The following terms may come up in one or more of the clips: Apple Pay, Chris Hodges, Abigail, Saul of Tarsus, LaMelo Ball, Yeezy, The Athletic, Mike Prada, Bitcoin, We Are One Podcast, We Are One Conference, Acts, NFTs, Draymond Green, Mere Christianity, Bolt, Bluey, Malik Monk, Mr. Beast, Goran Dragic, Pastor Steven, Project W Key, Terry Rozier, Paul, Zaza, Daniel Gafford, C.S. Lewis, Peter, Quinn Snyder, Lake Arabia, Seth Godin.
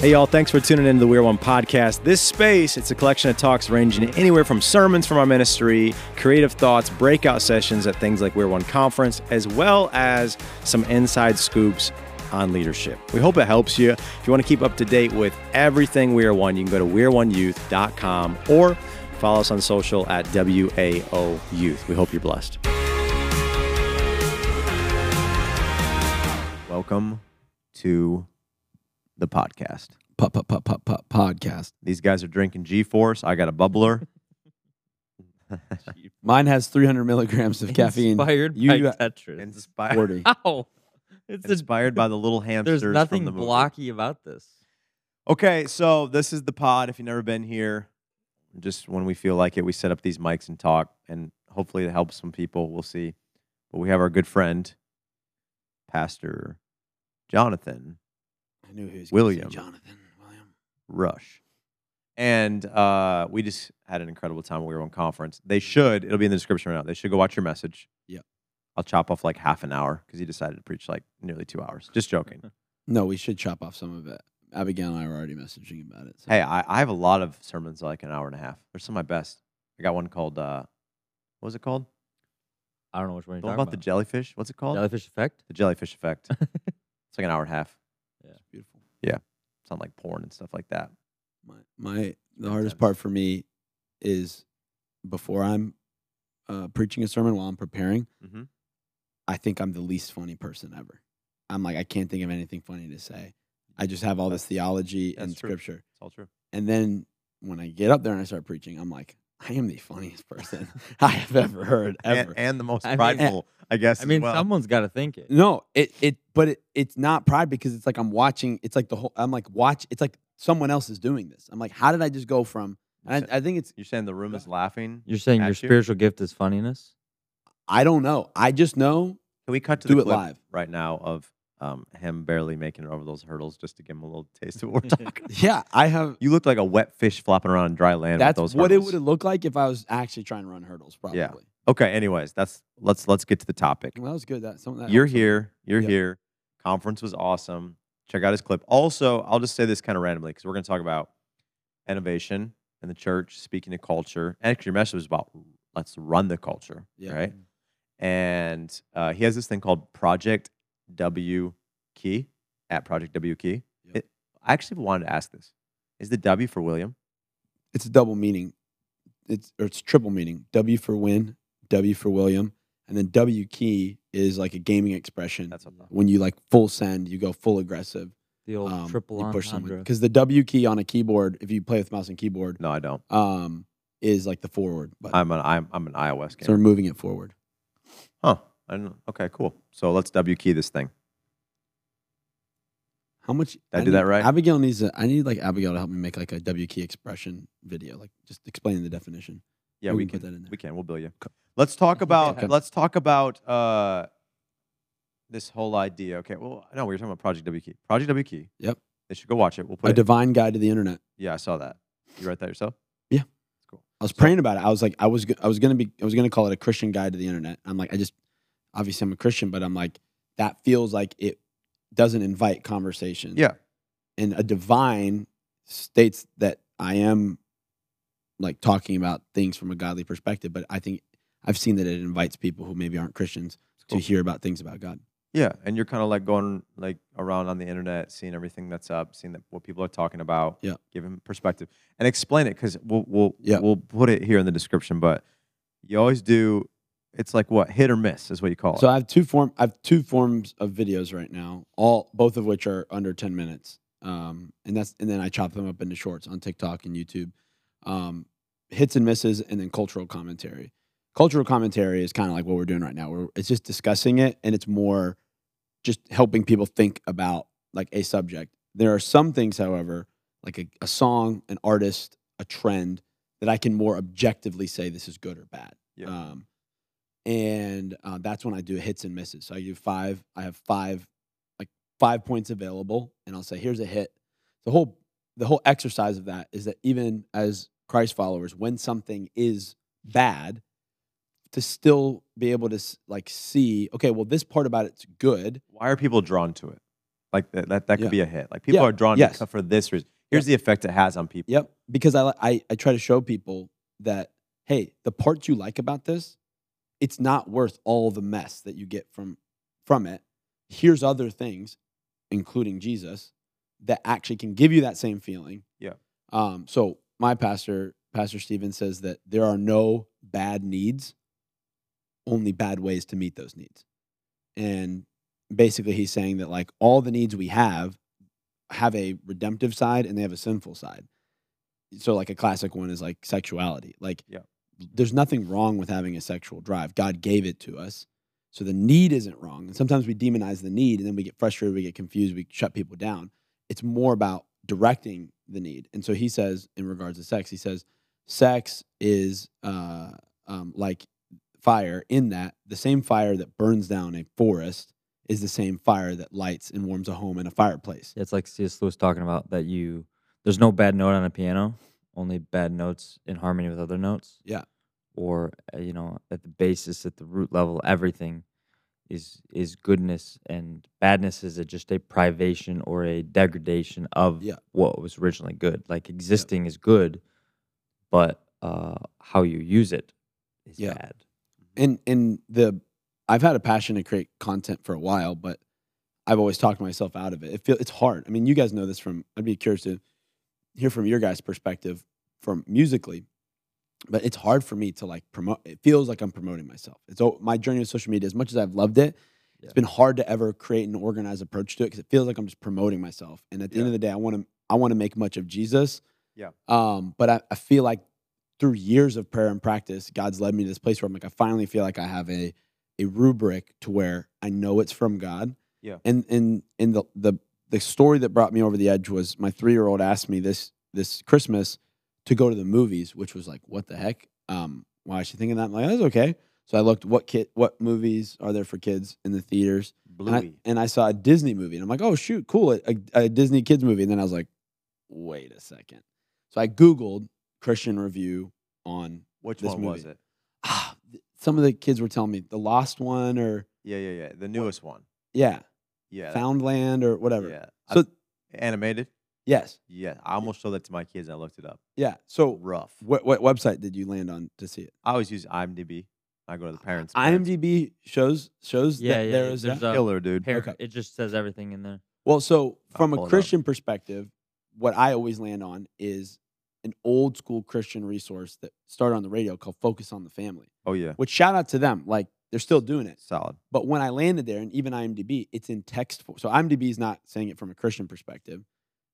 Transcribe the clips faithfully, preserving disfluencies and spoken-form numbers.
Hey, y'all, thanks for tuning into the We Are One Podcast. This space, it's a collection of talks ranging anywhere from sermons from our ministry, creative thoughts, breakout sessions at things like We Are One Conference, as well as some inside scoops on leadership. We hope it helps you. If you want to keep up to date with everything We Are One, you can go to we're one youth dot com or follow us on social at W A O Youth. We hope you're blessed. Welcome to the podcast. Pop, pop, pop, pop, pop, podcast. These guys are drinking G-Force. I got a bubbler. Mine has three hundred milligrams of caffeine. Inspired by you, Tetris. Inspired. Ow. It's inspired a, by the little hamsters. There's nothing from the movie. Blocky about this. Okay, so this is the pod. If you've never been here, just when we feel like it, we set up these mics and talk, and hopefully it helps some people. We'll see. But we have our good friend, Pastor Jonathan. I knew he was William. Jonathan William Rush. And uh, we just had an incredible time. We were on conference. They should. It'll be in the description right now. They should go watch your message. Yeah. I'll chop off like half an hour because he decided to preach like nearly two hours. Just joking. No, we should chop off some of it. Abigail and I were already messaging about it. So. Hey, I, I have a lot of sermons like an hour and a half. There's some of my best. I got one called, uh, what was it called? I don't know which one you're talking about. About the jellyfish. What's it called? Jellyfish Effect? The Jellyfish Effect. It's like an hour and a half. Yeah. It's beautiful. Yeah. It's on like porn and stuff like that. My, my the hardest part for me is before I'm uh, preaching a sermon, while I'm preparing, mm-hmm. I think I'm the least funny person ever. I'm like, I can't think of anything funny to say. I just have all this theology That's and true. Scripture. It's all true. And then when I get up there and I start preaching, I'm like, I am the funniest person I have ever heard, ever. And, and the most prideful, I, mean, I guess. I mean, well. Someone's got to think it. No, it, it, but it, it's not pride because it's like I'm watching. It's like the whole, I'm like, watch. It's like someone else is doing this. I'm like, how did I just go from, and I, I think it's. You're saying the room is laughing? You're saying your spiritual you? gift is funniness? I don't know. I just know. Can we cut to do the clip live right now of um, him barely making it over those hurdles just to give him a little taste of what we're talking about? Yeah, I have. You looked like a wet fish flopping around in dry land with those hurdles. That's what it would have looked like if I was actually trying to run hurdles, probably. Yeah. Okay, anyways, that's let's let's get to the topic. Well, that was good. That, something that You're here. You're yep. here. Conference was awesome. Check out his clip. Also, I'll just say this kind of randomly because we're going to talk about innovation in the church, speaking to culture. And actually, your message was about let's run the culture, yeah. right? And uh, he has this thing called Project W Key, at Project W Key. Yep. It, I actually wanted to ask this. Is the W for William? It's a double meaning. It's, or it's triple meaning. W for win, W for William, and then W Key is like a gaming expression. That's what I'm talking about. When you like full send, you go full aggressive. The old um, triple entendre. Because the W key on a keyboard, if you play with mouse and keyboard. No, I don't. Um, is like the forward button. I'm an, I'm, I'm an iOS gamer. So we're moving it forward. Huh. I don't know. Okay, cool. So let's W key this thing. How much? Did I, I do need, that right? Abigail needs a, I need like Abigail to help me make like a W key expression video, like just explaining the definition. Yeah, we, we can, can put that in there. We can. We'll bill you. Let's talk about. Okay. Let's talk about uh, this whole idea. Okay. Well, no, we were talking about Project W Key. Project W Key. Yep. They should go watch it. We'll put a it. divine guide to the internet. Yeah, I saw that. You write that yourself? Yeah. Cool. I was so, praying about it. I was like, I was, I was gonna be, I was gonna call it a Christian guide to the internet. I'm like, I just, obviously, I'm a Christian, but I'm like, that feels like it doesn't invite conversation. Yeah. And a divine states that I am. Like talking about things from a godly perspective, but I think I've seen that it invites people who maybe aren't Christians cool. to hear about things about God. Yeah, and you're kind of like going like around on the internet, seeing everything that's up, seeing that what people are talking about, yeah. giving perspective, and explain it because we'll we'll yeah. we'll put it here in the description. But you always do. It's like what hit or miss is what you call it. So I have two form. I have two forms of videos right now, all both of which are under ten minutes, um, and that's and then I chop them up into shorts on TikTok and YouTube. Um, hits and misses, and then cultural commentary. Cultural commentary is kind of like what we're doing right now. We're, it's just discussing it, and it's more just helping people think about like a subject. There are some things, however, like a, a song, an artist, a trend, that I can more objectively say this is good or bad. Yep. Um, and uh, that's when I do hits and misses. So I do five. I have five, like five points available, and I'll say, here's a hit. The whole The whole exercise of that is that even as Christ followers, when something is bad, to still be able to like see, okay, well, this part about it's good. Why are people drawn to it? Like that, that, that could yeah. be a hit. Like people yeah. are drawn yes. to for this reason. Here's yep. the effect it has on people. Yep. Because I, I, I try to show people that, hey, the parts you like about this, it's not worth all the mess that you get from, from it. Here's other things, including Jesus, that actually can give you that same feeling. Yeah. Um, so my pastor, Pastor Steven, says that there are no bad needs, only bad ways to meet those needs. And basically he's saying that like all the needs we have have a redemptive side and they have a sinful side. So like a classic one is like sexuality. Like yeah. there's nothing wrong with having a sexual drive. God gave it to us. So the need isn't wrong. And sometimes we demonize the need and then we get frustrated, we get confused, we shut people down. It's more about directing the need. And so he says in regards to sex, he says sex is uh, um, like fire in that the same fire that burns down a forest is the same fire that lights and warms a home and a fireplace. It's like C S Lewis talking about that you, there's no bad note on a piano, only bad notes in harmony with other notes. Yeah. Or, you know, at the basis, at the root level, everything is is goodness, and badness is a, just a privation or a degradation of yeah. what was originally good. Like existing yeah. is good, but uh, how you use it is yeah. bad. And, and the... I've had a passion to create content for a while, but I've always talked myself out of it. It feel, it's hard. I mean, you guys know this from, I'd be curious to hear from your guys' perspective from musically, but it's hard for me to like promote. It feels like I'm promoting myself. It's oh, my journey with social media, as much as I've loved it, yeah. it's been hard to ever create an organized approach to it because it feels like I'm just promoting myself. And at the yeah. end of the day, I want to I want to make much of Jesus. Yeah. Um, but I, I feel like through years of prayer and practice, God's led me to this place where I'm like, I finally feel like I have a a rubric to where I know it's from God. Yeah. And and and the the the story that brought me over the edge was my three-year-old asked me this this Christmas to go to the movies, which was like, what the heck? Um, why is she thinking that? I'm like, that's okay. So I looked what kid what movies are there for kids in the theaters. Bluey. And I, and I saw a Disney movie. And I'm like, oh shoot, cool. A, a, a Disney kids movie. And then I was like, wait a second. So I Googled Christian review on which this one movie. Was it? Ah, some of the kids were telling me the lost one or yeah, yeah, yeah, the newest one. Yeah, yeah, Foundland or whatever. Yeah, so I, animated. Yes. Yeah, I almost yeah. showed that to my kids. And I looked it up. Yeah. So rough. What what website did you land on to see it? I always use IMDb. I go to the parents. parents. IMDb shows shows yeah, that yeah, there is a killer dude. Par okay. It just says everything in there. Well, so from I'll a Christian perspective, what I always land on is an old school Christian resource that started on the radio called Focus on the Family. Oh, yeah. Which shout out to them. Like, they're still doing it. Solid. But when I landed there, and even IMDb, it's in text form. So IMDb is not saying it from a Christian perspective.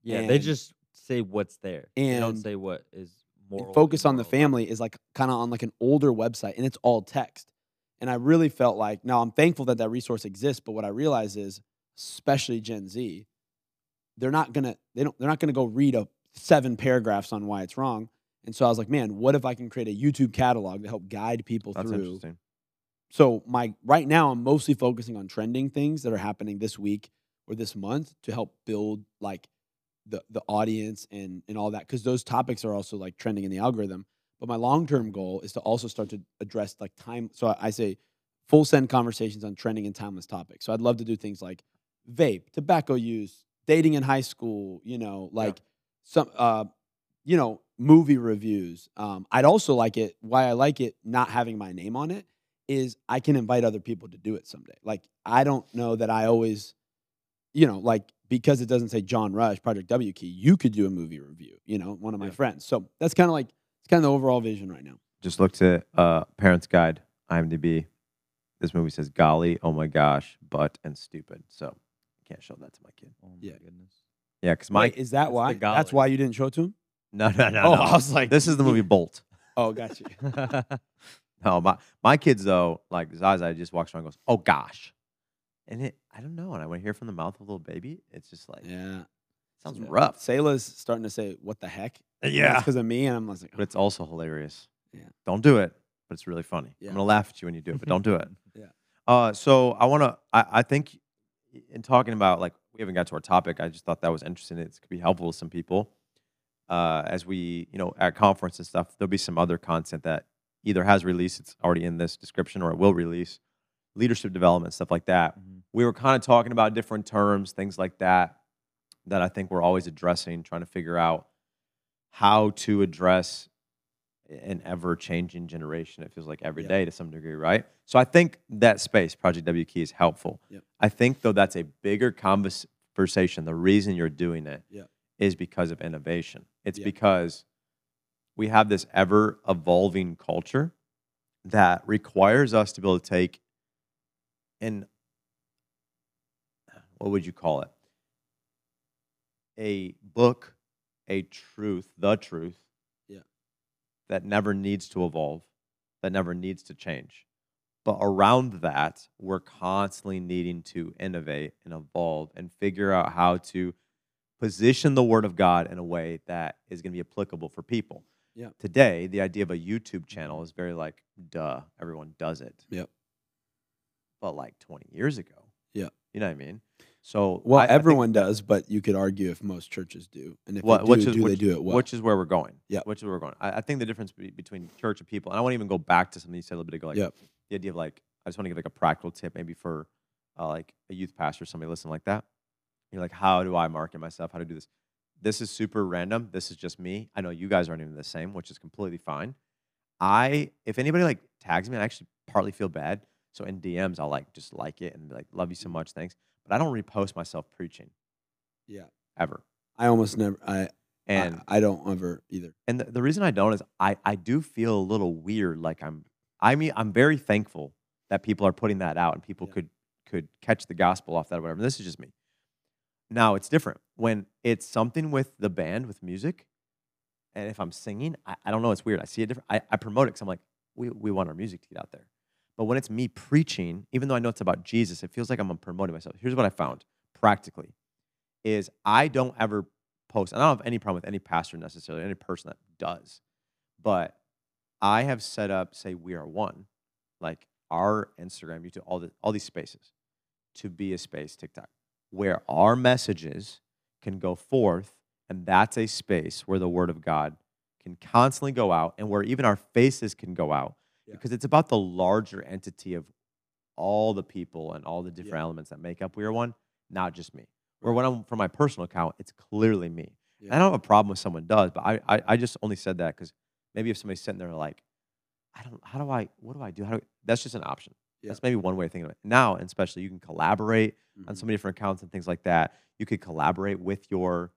Yeah, and they just say what's there. And they don't say what is moral. Focus on the Family is like kind of on like an older website, and it's all text. And I really felt like, now I'm thankful that that resource exists, but what I realize is, especially Gen Z, they're not gonna they don't they're not gonna go read a seven paragraphs on why it's wrong. And so I was like, man, what if I can create a YouTube catalog to help guide people That's through? Interesting. So my right now I'm mostly focusing on trending things that are happening this week or this month to help build like the the audience and and all that, because those topics are also like trending in the algorithm. But my long-term goal is to also start to address like time. So I, I say full send conversations on trending and timeless topics. So I'd love to do things like vape, tobacco use, dating in high school, you know, like yeah. some, uh, you know, movie reviews. Um, I'd also like it. Why I like it not having my name on it is I can invite other people to do it someday. Like, I don't know that I always, you know, like, because it doesn't say John Rush, Project W Key, you could do a movie review, you know, one of my yeah. friends. So that's kind of like, it's kind of the overall vision right now. Just look to uh, Parents Guide, IMDb. This movie says, golly, oh my gosh, butt and stupid. So I can't show that to my kid. Oh my yeah. goodness. Yeah, because my Wait, is that why? That's why you didn't show it to him? No, no, no. Oh, no. I was like, this is the movie Bolt. Oh, gotcha. No, my my kids though, like Zaza just walks around and goes, "Oh gosh," and it I don't know. And I want to hear from the mouth of a little baby. It's just like, yeah, it sounds yeah. rough. Sayla's starting to say, "What the heck?" Yeah, because of me, and I'm like, oh. But it's also hilarious. Yeah, don't do it, but it's really funny. Yeah. I'm gonna laugh at you when you do it, but don't do it. Yeah. Uh, so I want to. I, I think in talking about like. We haven't got to our topic. I just thought that was interesting. It could be helpful to some people. Uh, as we, you know, at conference and stuff, there'll be some other content that either has released, it's already in this description, or it will release. Leadership development, stuff like that. Mm-hmm. we were kind of talking about different terms, things like that, that I think we're always addressing, trying to figure out how to address an ever-changing generation. It feels like every yeah. day to some degree, right? So I think that space, Project W Key, is helpful. Yeah. I think, though, that's a bigger conversation. The reason you're doing it yeah. is because of innovation. It's yeah. because we have this ever-evolving culture that requires us to be able to take an, what would you call it? A book, a truth, the truth, yeah. that never needs to evolve, that never needs to change. But around that, we're constantly needing to innovate and evolve and figure out how to position the Word of God in a way that is going to be applicable for people. Yeah. Today, the idea of a YouTube channel is very like, duh, everyone does it. Yep. But like twenty years ago. Yeah. You know what I mean? So well, I, everyone I think, does, but you could argue if most churches do, and if what, they do, is, do which, they do it well? Which is where we're going. Yeah, which is where we're going. I, I think the difference be, between church and people, and I want to even go back to something you said a little bit ago, like yep. the idea of like, I just want to give like a practical tip, maybe for uh, like a youth pastor, somebody listening like that. You're like, how do I market myself? How to do this? This is super random. This is just me. I know you guys aren't even the same, which is completely fine. I, if anybody like tags me, I actually partly feel bad. So in D Ms, I'll like just like it and be like, love you so much, thanks. But I don't repost myself preaching. Yeah. Ever. I almost never. I and I, I don't ever either. And the, the reason I don't is I, I do feel a little weird. Like I'm, I mean, I'm very thankful that people are putting that out and people yeah. could could catch the gospel off that or whatever. This is just me. Now it's different when it's something with the band, with music. And if I'm singing, I, I don't know. It's weird. I see it different. I, I promote it because I'm like, we, we want our music to get out there. But when it's me preaching, even though I know it's about Jesus, it feels like I'm promoting myself. Here's what I found practically is I don't ever post. And I don't have any problem with any pastor necessarily, any person that does. But I have set up, say, We Are One, like our Instagram, YouTube, all, the, all these spaces to be a space, TikTok, where our messages can go forth. And that's a space where the Word of God can constantly go out and where even our faces can go out. Yeah. Because it's about the larger entity of all the people and all the different yeah. elements that make up We Are One, not just me. Where when I'm from my personal account, it's clearly me. Yeah. And I don't have a problem with someone does, but I I, I just only said that because maybe if somebody's sitting there like, I don't, how do I, what do I do? How do I, that's just an option. Yeah. That's maybe one way of thinking of it. Now, and especially, you can collaborate mm-hmm. on so many different accounts and things like that. You could collaborate with your,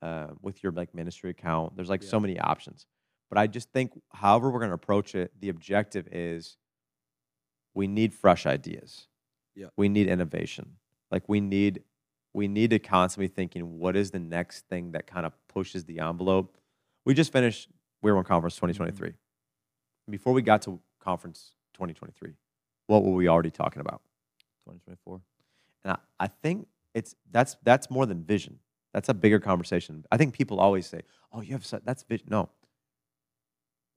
uh, with your like ministry account. There's like yeah. so many options. But I just think however we're going to approach it, the objective is we need fresh ideas. Yeah. We need innovation. Like we need we need to constantly thinking what is the next thing that kind of pushes the envelope. We just finished We Are One Conference twenty twenty-three. Mm-hmm. Before we got to conference twenty twenty-three, what were we already talking about? twenty twenty-four. And I, I think it's that's that's more than vision. That's a bigger conversation. I think people always say, "Oh, you have such, that's vision." No.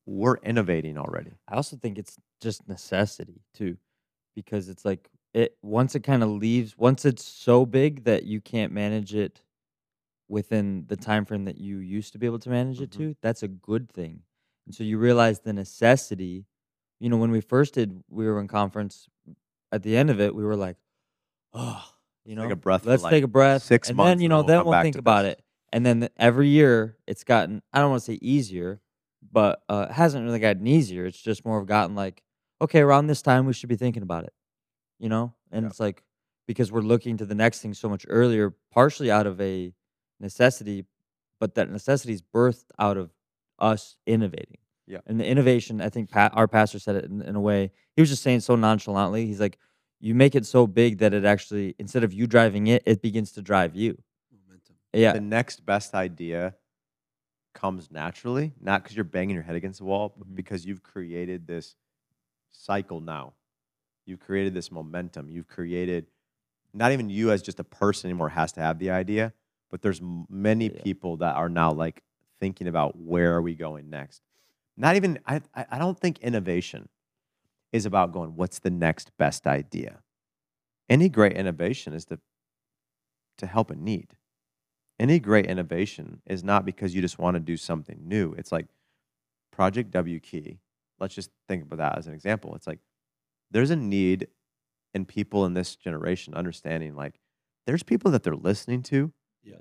We're innovating already. I also think it's just necessity too, because it's like it once it kind of leaves once it's so big that you can't manage it within the time frame that you used to be able to manage mm-hmm. it to. That's a good thing, and so you realize the necessity. You know, when we first did We Were in conference, at the end of it, we were like, "Oh, you know, take a breath. Let's like take a breath." Six and months, then you know, and we'll then we'll think about this. It. And then the, every year, it's gotten. I don't want to say easier. But uh, it hasn't really gotten easier. It's just more of gotten like, okay, around this time we should be thinking about it, you know? And yeah. it's like, because we're looking to the next thing so much earlier, partially out of a necessity, but that necessity is birthed out of us innovating. Yeah. And the innovation, I think pa- our pastor said it in, in a way, he was just saying so nonchalantly. He's like, you make it so big that it actually, instead of you driving it, it begins to drive you. Momentum. Yeah. The next best idea comes naturally, not because you're banging your head against the wall, but because you've created this cycle now. You've created this momentum. You've created, not even you as just a person anymore has to have the idea, but there's many yeah. people that are now like thinking about where are we going next. Not even, I, I don't think innovation is about going, what's the next best idea? Any great innovation is to, to help a need. Any great innovation is not because you just want to do something new. It's like Project W Key. Let's just think about that as an example. It's like there's a need and people in this generation understanding, like, there's people that they're listening to, yeah,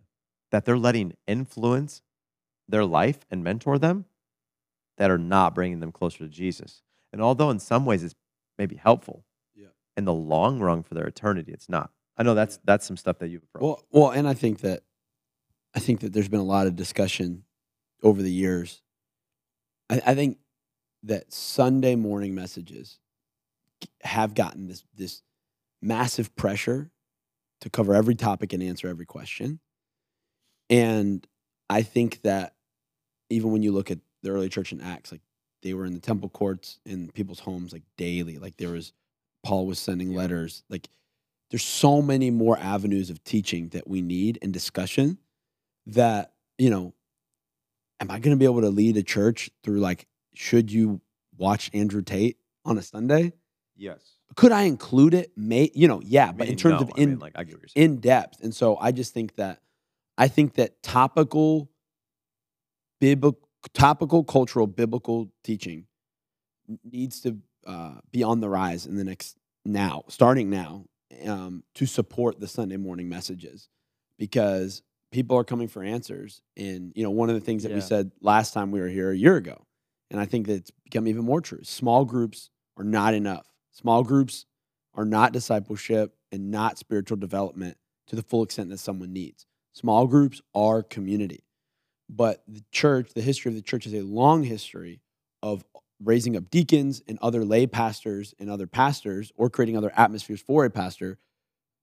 that they're letting influence their life and mentor them that are not bringing them closer to Jesus. And although in some ways it's maybe helpful, yeah, in the long run for their eternity, it's not. I know that's, yeah, that's some stuff that you've approached. Well, well, and I think that, I think that there's been a lot of discussion over the years. I, I think that Sunday morning messages have gotten this, this massive pressure to cover every topic and answer every question. And I think that even when you look at the early church in Acts, like they were in the temple courts in people's homes like daily. Like there was, Paul was sending letters. Like there's so many more avenues of teaching that we need and discussion that, you know, am I going to be able to lead a church through like, should you watch Andrew Tate on a Sunday? Yes. Could I include it? May, you know, yeah, I mean, but in terms no, of in, I mean, like, I get what you're saying, in depth. And so I just think that, I think that topical, biblical, topical, cultural, biblical teaching needs to uh, be on the rise in the next, now, starting now, um, to support the Sunday morning messages, because people are coming for answers. And, you know, one of the things that, yeah, we said last time we were here a year ago, and I think that it's become even more true, small groups are not enough. Small groups are not discipleship and not spiritual development to the full extent that someone needs. Small groups are community. But the church, the history of the church is a long history of raising up deacons and other lay pastors and other pastors, or creating other atmospheres for a pastor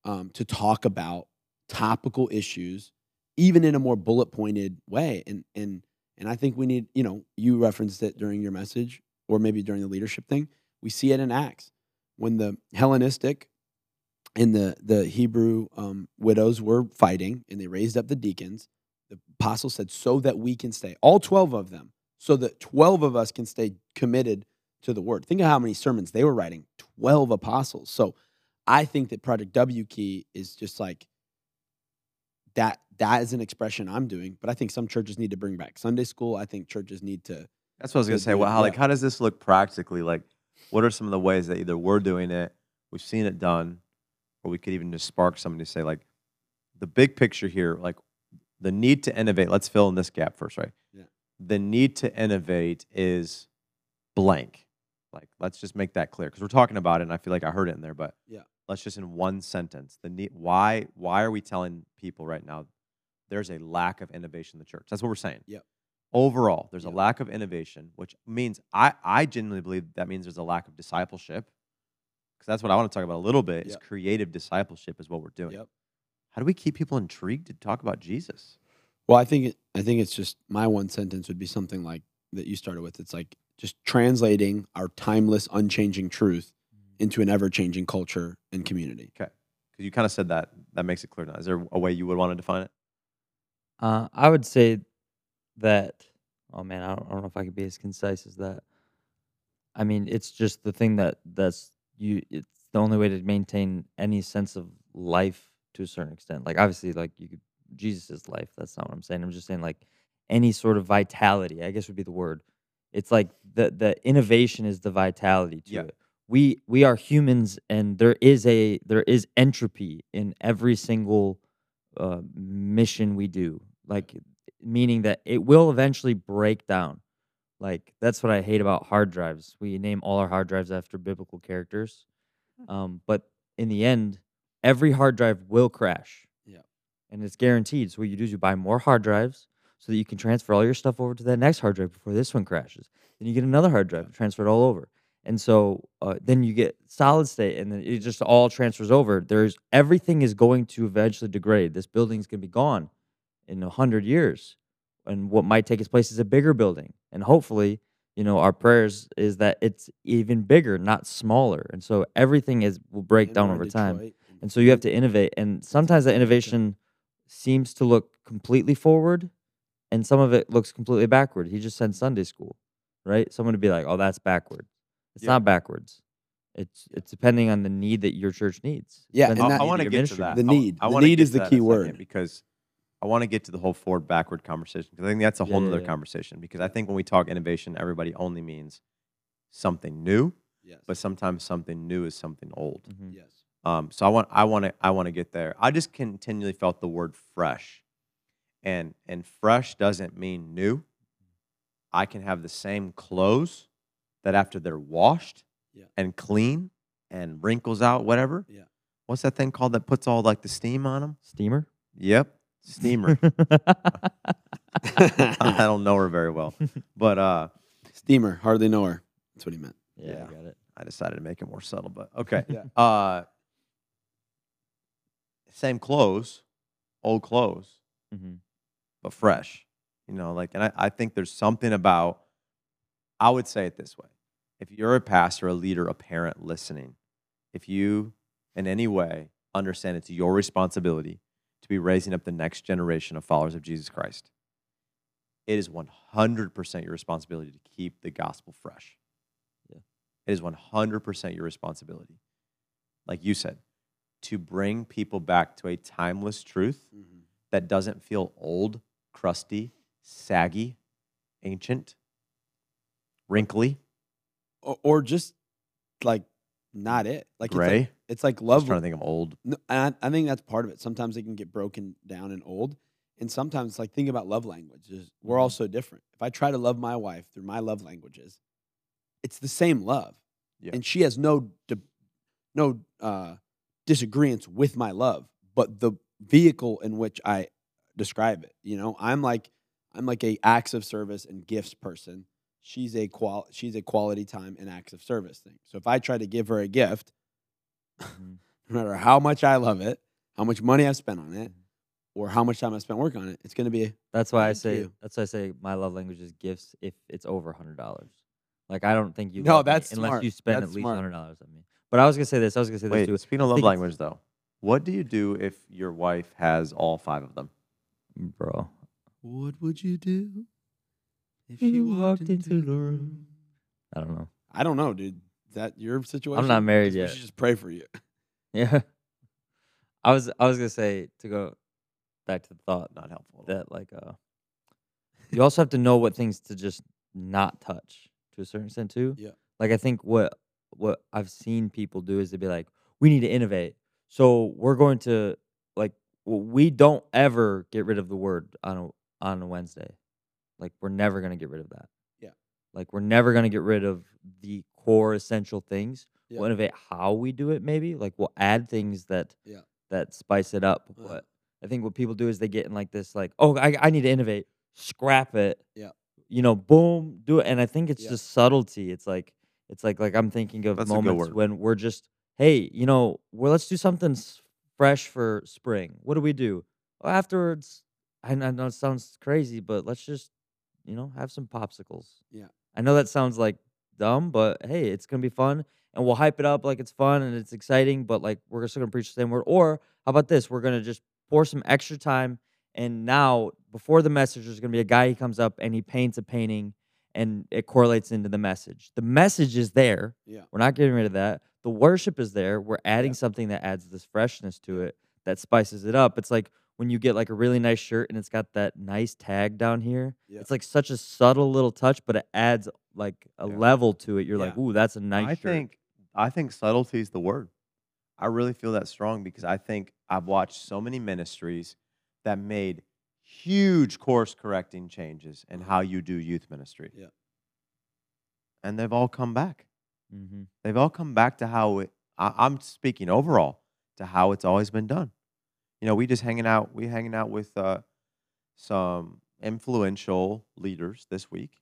um, to talk about topical issues, even in a more bullet-pointed way. And, and, and I think we need, you know, you referenced it during your message or maybe during the leadership thing. We see it in Acts when the Hellenistic and the, the Hebrew um, widows were fighting and they raised up the deacons. The apostle said, so that we can stay, all twelve of them, so that twelve of us can stay committed to the word. Think of how many sermons they were writing, twelve apostles. So I think that Project W Key is just like, that, that is an expression I'm doing, but I think some churches need to bring back Sunday school. I think churches need to. That's what I was going to say. Well, how, like, how does this look practically? Like, what are some of the ways that either we're doing it, we've seen it done, or we could even just spark somebody to say, like, the big picture here, like the need to innovate, let's fill in this gap first, right? Yeah. The need to innovate is blank. Like, let's just make that clear, because we're talking about it, and I feel like I heard it in there, but yeah, let's just in one sentence, the need, why, why are we telling people right now there's a lack of innovation in the church? That's what we're saying. Yep. Overall, there's, yeah, a lack of innovation, which means I, I genuinely believe that means there's a lack of discipleship, because that's what I want to talk about a little bit, is, yep, creative discipleship is what we're doing. Yep. How do we keep people intrigued to talk about Jesus? Well, I think it, I think it's just, my one sentence would be something like that you started with. It's like just translating our timeless, unchanging truth into an ever-changing culture and community. Okay, because you kind of said that. That makes it clear now. Is there a way you would want to define it? Uh, I would say that, oh man, I don't, I don't know if I could be as concise as that. I mean, it's just the thing that that's you. It's the only way to maintain any sense of life to a certain extent. Like obviously, like you could, Jesus is life. That's not what I'm saying. I'm just saying like any sort of vitality, I guess would be the word. It's like the the innovation is the vitality to, yeah, it. We we are humans, and there is a there is entropy in every single uh, mission we do. Like, meaning that it will eventually break down. Like, that's what I hate about hard drives. We name all our hard drives after biblical characters. Um, but in the end, every hard drive will crash. Yeah. And it's guaranteed. So what you do is you buy more hard drives so that you can transfer all your stuff over to that next hard drive before this one crashes. Then you get another hard drive, transfer it all over. And so uh, then you get solid state, and then it just all transfers over. There's, everything is going to eventually degrade. This building's going to be gone in a hundred years, and what might take its place is a bigger building. And hopefully, you know, our prayers is that it's even bigger, not smaller. And so everything is will break down over time. And so you have to innovate. And sometimes that innovation seems to look completely forward, and some of it looks completely backward. He just said Sunday school, right? Someone would be like, "Oh, that's backward." It's, yeah, not backwards. It's it's depending on the need that your church needs. Yeah, and that, I want to get to that. The need. I, I the need is the key word, because I want to get to the whole forward-backward conversation, because I think that's a whole yeah, other yeah. conversation, because I think when we talk innovation, everybody only means something new. Yes. But sometimes something new is something old. Mm-hmm. Yes. Um, so I want, I want to, I want to get there. I just continually felt the word fresh, and and fresh doesn't mean new. I can have the same clothes that after they're washed yeah. and clean and wrinkles out, whatever. Yeah. What's that thing called that puts all like the steam on them? Steamer. Yep. Steamer. I don't know her very well, but uh, steamer. Hardly know her. That's what he meant. Yeah, yeah. I got it. I decided to make it more subtle, but okay. Yeah. Uh, same clothes, old clothes, mm-hmm. but fresh. You know, like, and I, I think there's something about, I would say it this way. If you're a pastor, a leader, a parent listening, if you in any way understand it's your responsibility to be raising up the next generation of followers of Jesus Christ, it is one hundred percent your responsibility to keep the gospel fresh. It is one hundred percent your responsibility, like you said, to bring people back to a timeless truth mm-hmm. that doesn't feel old, crusty, saggy, ancient, wrinkly. Or, or just, like, not it. Like Gray? It's like, it's like love. I was trying to think of old. No, I, I think that's part of it. Sometimes it can get broken down and old. And sometimes, like, think about love languages. We're all so different. If I try to love my wife through my love languages, it's the same love, yeah. and she has no no uh, disagreements with my love, but the vehicle in which I describe it. You know, I'm like I'm like a acts of service and gifts person. She's a qual she's a quality time and acts of service thing. So if I try to give her a gift, mm-hmm. no matter how much I love it, how much money I've spent on it, or how much time I spent working on it, it's going to be. That's why I say you. that's why I say my love language is gifts if it's over a hundred dollars. Like, I don't think you no, that's unless smart. you spend that's at least smart. one hundred dollars on me. But I was going to say this. I was going to say Wait, this, too. Speaking of love language, though, what do you do if your wife has all five of them? Bro. What would you do if she walked, walked into, into the room? I don't know. I don't know, dude. Is that your situation? I'm not married yet. We should just pray for you. Yeah. I was I was going to say, to go back to the thought, not helpful, that, like, uh, you also have to know what things to just not touch. To a certain extent too. Yeah. Like, I think what what I've seen people do is to be like, we need to innovate. So we're going to, like, well, we don't ever get rid of the word on a, on a Wednesday. Like, we're never going to get rid of that. Yeah. Like, we're never going to get rid of the core essential things. Yeah. We'll innovate how we do it, maybe. Like, we'll add things that yeah. that spice it up. Uh-huh. But I think what people do is they get in like this, like, oh, I, I need to innovate. Scrap it. Yeah. You know, boom, do it. And I think it's yeah. just subtlety. It's like, it's like, like I'm thinking of That's moments when we're just, hey, you know, well, let's do something fresh for spring. What do we do? Well, afterwards, I know it sounds crazy, but let's just, you know, have some popsicles. Yeah. I know that sounds like dumb, but hey, it's going to be fun. And we'll hype it up like it's fun and it's exciting, but like we're still going to preach the same word. Or how about this? We're going to just pour some extra time. And now, before the message, there's going to be a guy, he comes up and he paints a painting and it correlates into the message. The message is there. Yeah. We're not getting rid of that. The worship is there. We're adding yeah. something that adds this freshness to it, that spices it up. It's like when you get like a really nice shirt and it's got that nice tag down here. Yeah. It's like such a subtle little touch, but it adds like a yeah. level to it. You're yeah. like, ooh, that's a nice I shirt. Think, I think subtlety is the word. I really feel that strong because I think I've watched so many ministries that made huge course correcting changes in how you do youth ministry. Yeah. And they've all come back. Mm-hmm. They've all come back to how it, I, I'm speaking overall to how it's always been done. You know, we just hanging out, we hanging out with uh, some influential leaders this week.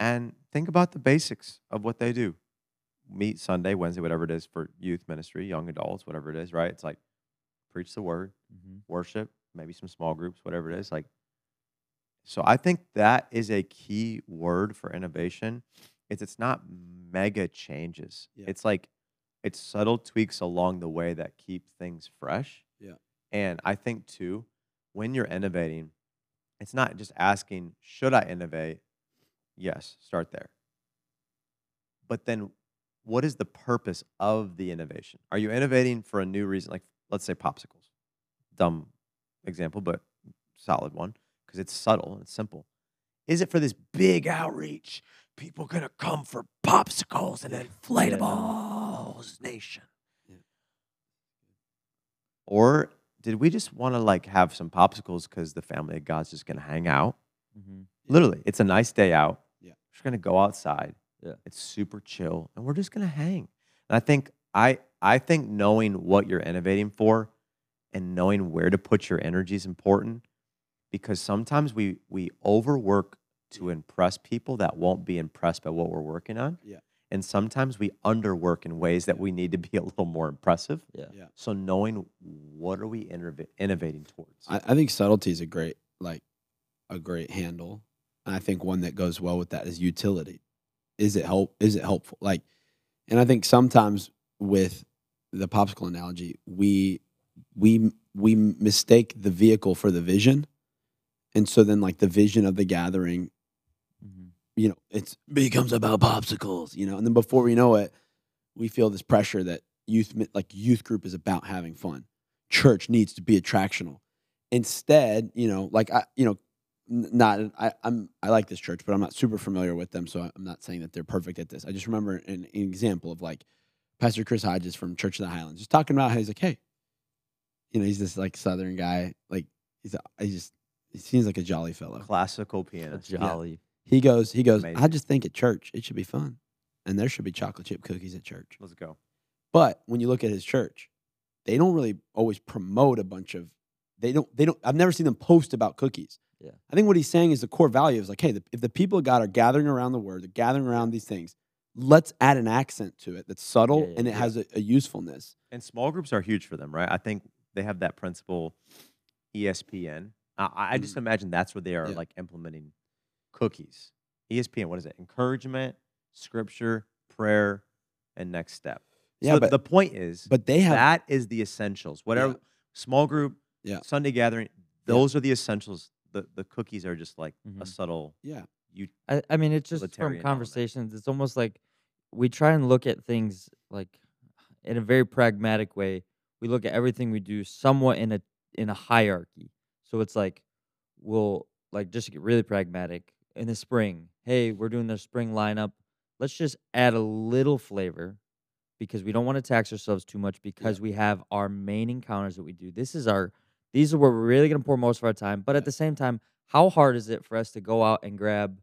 And think about the basics of what they do. Meet Sunday, Wednesday, whatever it is for youth ministry, young adults, whatever it is, right? It's like preach the word, mm-hmm. worship, maybe some small groups, whatever it is. Like, so I think that is a key word for innovation. It's it's not mega changes. Yeah. It's like it's subtle tweaks along the way that keep things fresh. Yeah. And I think too, when you're innovating, it's not just asking, should I innovate? Yes, start there. But then what is the purpose of the innovation? Are you innovating for a new reason? Like, let's say popsicles. Dumb example, but solid one because it's subtle and it's simple. Is it for this big outreach people are gonna come for popsicles and inflatables, yeah. nation. Yeah. Or did we just want to like have some popsicles because the family of God's just gonna hang out? Mm-hmm. Literally, it's a nice day out. Yeah, we're just gonna go outside. Yeah, it's super chill, and we're just gonna hang. And I think I I think knowing what you're innovating for and knowing where to put your energy is important, because sometimes we we overwork to impress people that won't be impressed by what we're working on. Yeah. And sometimes we underwork in ways that we need to be a little more impressive. Yeah. yeah. So knowing what are we innov innovating towards. I, I think subtlety is a great like a great handle. And I think one that goes well with that is utility. Is it help is it helpful? Like, and I think sometimes with the popsicle analogy, we we we mistake the vehicle for the vision. And so then like the vision of the gathering, mm-hmm. you know, it's becomes about popsicles, you know, and then before we know it, we feel this pressure that youth, like youth group is about having fun. Church needs to be attractional. Instead, you know, like I, you know, not, I, I'm, I like this church, but I'm not super familiar with them. So I'm not saying that they're perfect at this. I just remember an, an example of like Pastor Chris Hodges from Church of the Highlands, just talking about how he's like, hey, you know, he's this like Southern guy. Like he's, a, he's just, he seems like a jolly fellow. Classical pianist. A jolly. Yeah. He goes, he goes, amazing. I just think at church, it should be fun. And there should be chocolate chip cookies at church. Let's go. But when you look at his church, they don't really always promote a bunch of, they don't, they don't, I've never seen them post about cookies. Yeah. I think what he's saying is the core value is like, hey, the, if the people of God are gathering around the word, they're gathering around these things, let's add an accent to it that's subtle yeah, yeah, and it yeah. has a, a usefulness. And small groups are huge for them, right? I think they have that principle, E S P N. I just imagine that's where they are yeah. like implementing cookies. E S P N, what is it? Encouragement, scripture, prayer, and next step. Yeah, so but, the point is but they have, that is the essentials. Whatever yeah. small group, yeah. Sunday gathering, those yeah. are the essentials. The the cookies are just like mm-hmm. a subtle. Yeah. You I, I mean, it's just from conversations, element. It's almost like we try and look at things like in a very pragmatic way. We look at everything we do somewhat in a in a hierarchy. So it's like, we'll, like, just to get really pragmatic, in the spring, hey, we're doing the spring lineup. Let's just add a little flavor because we don't want to tax ourselves too much because yeah. we have our main encounters that we do. This is our, these are where we're really going to pour most of our time. But yeah. at the same time, how hard is it for us to go out and grab,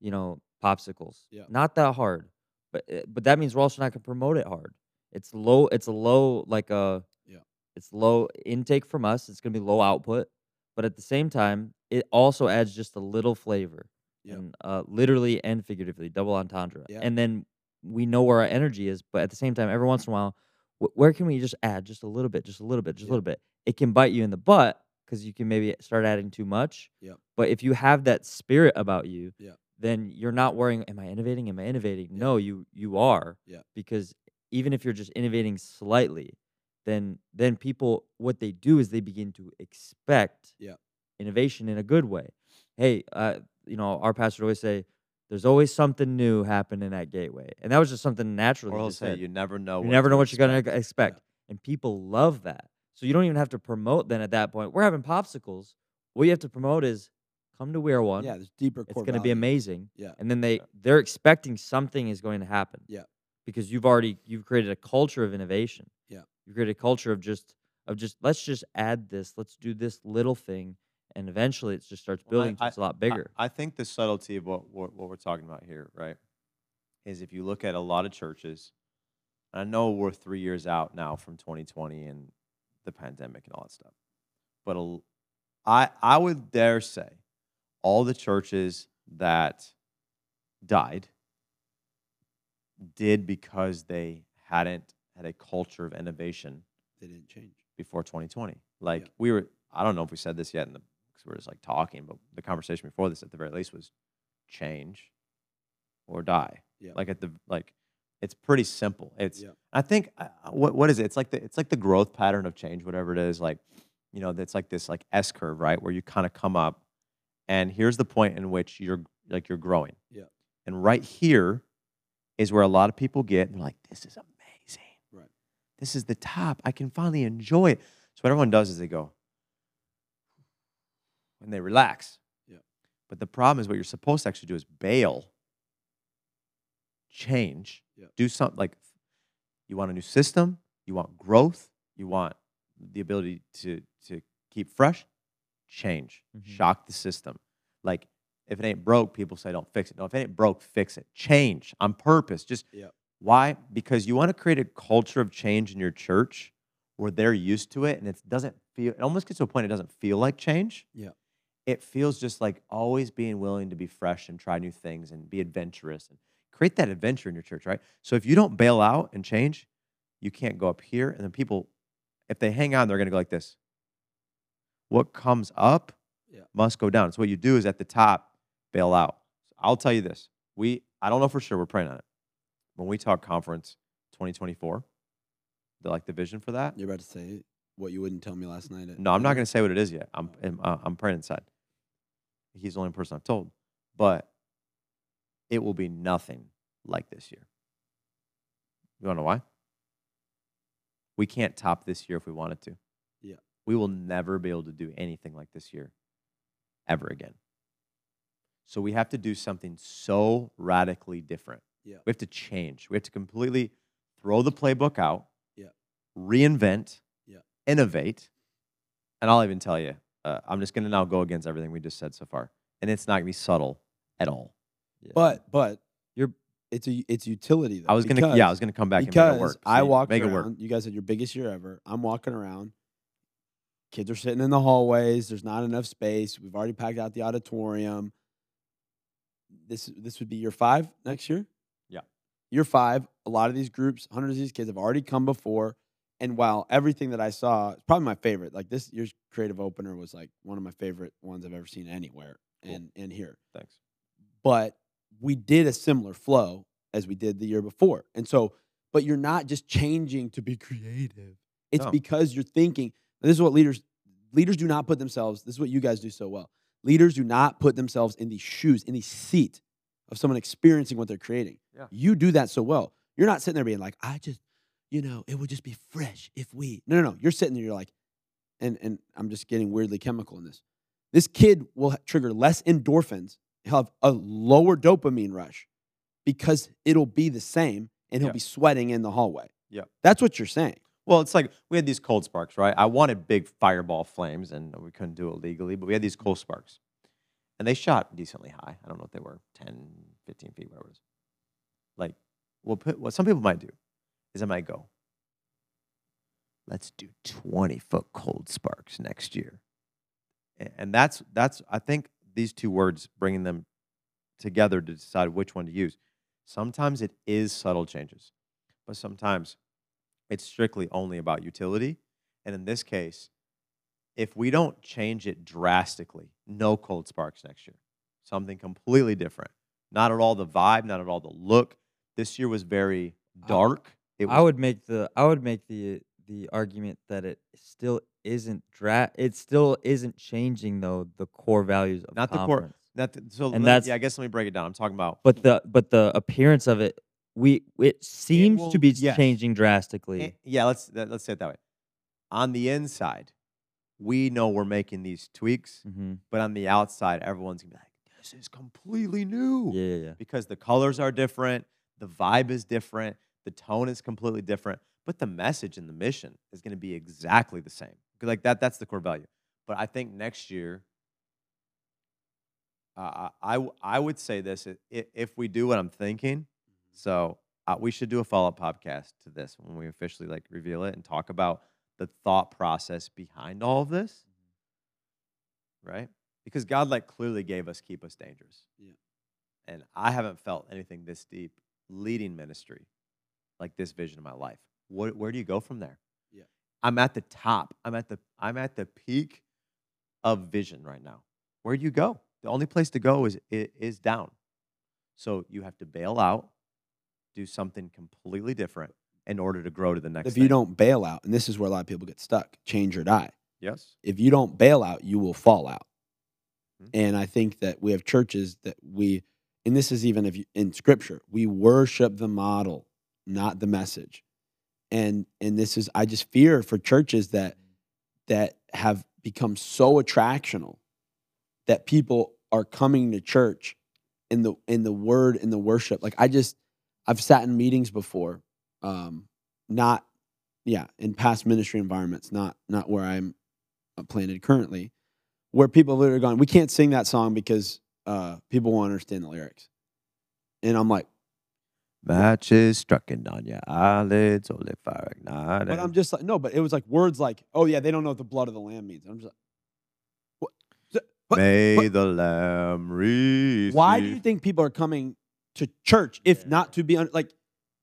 you know, popsicles? Yeah. Not that hard. But but that means we're also not going to promote it hard. It's low, it's a low, like a, yeah. it's low intake from us. It's going to be low output. But at the same time, it also adds just a little flavor, yep. and, uh, literally and figuratively, double entendre. Yep. And then we know where our energy is. But at the same time, every once in a while, wh where can we just add just a little bit, just a little bit, just yep. a little bit? It can bite you in the butt because you can maybe start adding too much. Yep. But if you have that spirit about you, yep. then you're not worrying, am I innovating? Am I innovating? Yep. No, you you are. Yep. Because even if you're just innovating slightly, then then people, what they do is they begin to expect yeah. innovation in a good way. Hey, uh, you know, our pastor would always say, there's always something new happening at Gateway. And that was just something naturally. Or he'll say, you never know. You never know what you're going to expect. Yeah. And people love that. So you don't even have to promote then at that point. We're having popsicles. What you have to promote is, come to We Are One. Yeah, there's deeper core It's going to be amazing. Yeah. And then they, they're expecting something is going to happen. Yeah. Because you've already, you've created a culture of innovation. Yeah. You create a culture of just of just let's just add this, let's do this little thing, and eventually it just starts building. Well, I, it's I, a lot bigger. I, I think the subtlety of what, what what we're talking about here, right, is if you look at a lot of churches, and I know we're three years out now from twenty twenty and the pandemic and all that stuff, but a, I I would dare say all the churches that died did because they hadn't had a culture of innovation. They didn't change before twenty twenty. Like yeah. we were, I don't know if we said this yet, in the, because we're just like talking, but the conversation before this, at the very least, was change or die. Yeah. Like at the like, it's pretty simple. It's yeah. I think uh, what what is it? It's like the it's like the growth pattern of change, whatever it is. Like, you know, that's like this like S curve, right, where you kind of come up, and here's the point in which you're like you're growing. Yeah. And right here is where a lot of people get. They're like, this is amazing. This is the top. I can finally enjoy it. So what everyone does is they go, and they relax. Yeah. But the problem is what you're supposed to actually do is bail change, yeah. do something. Like, you want a new system, you want growth, you want the ability to to keep fresh, change, mm-hmm. shock the system. Like, if it ain't broke, people say don't fix it. No, if it ain't broke, fix it. Change on purpose. Just yeah. why? Because you want to create a culture of change in your church where they're used to it, and it doesn't feel. It almost gets to a point it doesn't feel like change. Yeah, it feels just like always being willing to be fresh and try new things and be adventurous and create that adventure in your church, right? So if you don't bail out and change, you can't go up here, and then people, if they hang on, they're going to go like this. What comes up yeah. must go down. So what you do is at the top. Bail out. I'll tell you this. We, I don't know for sure. We're praying on it. When we talk conference twenty twenty-four, the, like the vision for that. You're about to say what you wouldn't tell me last night. At, no, I'm not going to say what it is yet. I'm, I'm, I'm praying inside. He's the only person I've told. But it will be nothing like this year. You want to know why? We can't top this year if we wanted to. Yeah. We will never be able to do anything like this year ever again. So we have to do something so radically different. Yeah. We have to change. We have to completely throw the playbook out, yeah. reinvent, yeah. innovate. And I'll even tell you, uh, I'm just going to now go against everything we just said so far. And it's not going to be subtle at all. Yeah. But but you're it's a, it's utility though. I was going to yeah, I was going to come back and make it work. So I walked make around, it work. You guys had your biggest year ever. I'm walking around. Kids are sitting in the hallways. There's not enough space. We've already packed out the auditorium. This this would be year five next year? Yeah. Year five, a lot of these groups, hundreds of these kids have already come before. And while everything that I saw, it's probably my favorite. Like this year's creative opener was like one of my favorite ones I've ever seen anywhere cool. and, and here. Thanks. But we did a similar flow as we did the year before. And so, but you're not just changing to be creative. It's no. because you're thinking, this is what leaders, leaders do not put themselves, this is what you guys do so well. Leaders do not put themselves in the shoes, in the seat of someone experiencing what they're creating. Yeah. You do that so well. You're not sitting there being like, I just, you know, it would just be fresh if we. No, no, no. You're sitting there, you're like, and, and I'm just getting weirdly chemical in this. This kid will trigger less endorphins. He'll have a lower dopamine rush because it'll be the same and he'll yeah. be sweating in the hallway. Yeah, that's what you're saying. Well, it's like we had these cold sparks, right? I wanted big fireball flames, and we couldn't do it legally, but we had these cold sparks. And they shot decently high. I don't know if they were ten, fifteen feet, whatever it was. Like, we'll put, what some people might do is I might go, let's do twenty-foot cold sparks next year. And that's, that's, I think, these two words, bringing them together to decide which one to use. Sometimes it is subtle changes, but sometimes it's strictly only about utility. And in this case, if we don't change it drastically, no cold sparks next year. Something completely different. Not at all the vibe, not at all the look. This year was very dark. I, it was I would make the I would make the the argument that it still isn't dra it still isn't changing though the core values of not conference. the core not the, so and let, that's, yeah, I guess let me break it down. I'm talking about But the but the appearance of it We it seems it will, to be yes. changing drastically. It, yeah, let's let's say it that way. On the inside, we know we're making these tweaks, mm-hmm. but on the outside, everyone's gonna be like, "This is completely new." Yeah, yeah, yeah. Because the colors are different, the vibe is different, the tone is completely different, but the message and the mission is gonna be exactly the same. Like that, that's the core value. But I think next year, uh, I I would say this: if we do what I'm thinking. So uh, we should do a follow-up podcast to this when we officially like reveal it and talk about the thought process behind all of this, right? Because God like clearly gave us Keep Us Dangerous. Yeah. And I haven't felt anything this deep leading ministry like this vision of my life. What, where do you go from there? Yeah. I'm at the top. I'm at the, I'm at the peak of vision right now. Where do you go? The only place to go is, is down. So you have to bail out. Do something completely different in order to grow to the next If thing. You don't bail out, and this is where a lot of people get stuck, change or die. Yes. If you don't bail out, you will fall out. Mm-hmm. And I think that we have churches that we, and this is even if you, in Scripture, we worship the model, not the message. And and this is, I just fear for churches that that have become so attractional that people are coming to church in the in the word and the worship. Like I just, I've sat in meetings before, um, not, yeah, in past ministry environments, not not where I'm planted currently, where people have literally gone, we can't sing that song because uh, people won't understand the lyrics. And I'm like, matches struck and on your eyelids, holy fire ignited. But I'm just like, no, but it was like words like, oh yeah, they don't know what the blood of the lamb means. I'm just like, what? What? May what? The lamb receive. Why do you think people are coming to church if yeah. not to be, un like,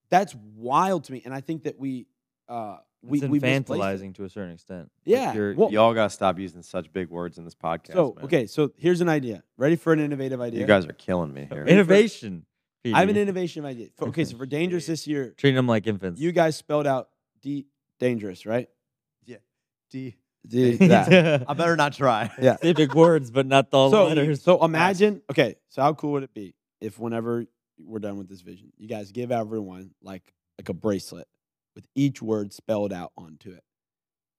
that's wild to me. And I think that we, uh, we, it's infantilizing we to a certain extent. Yeah. Like well, you all got to stop using such big words in this podcast. So, man. Okay, so here's an idea. Ready for an innovative idea? You guys are killing me here. Innovation. I have an innovation idea. Okay, so for dangerous this year, treating them like infants. You guys spelled out D dangerous, right? Yeah, D D. That. I better not try. Yeah, say big words, but not the so, letters. So imagine. Okay, so how cool would it be if whenever we're done with this vision, you guys give everyone like like a bracelet with each word spelled out onto it,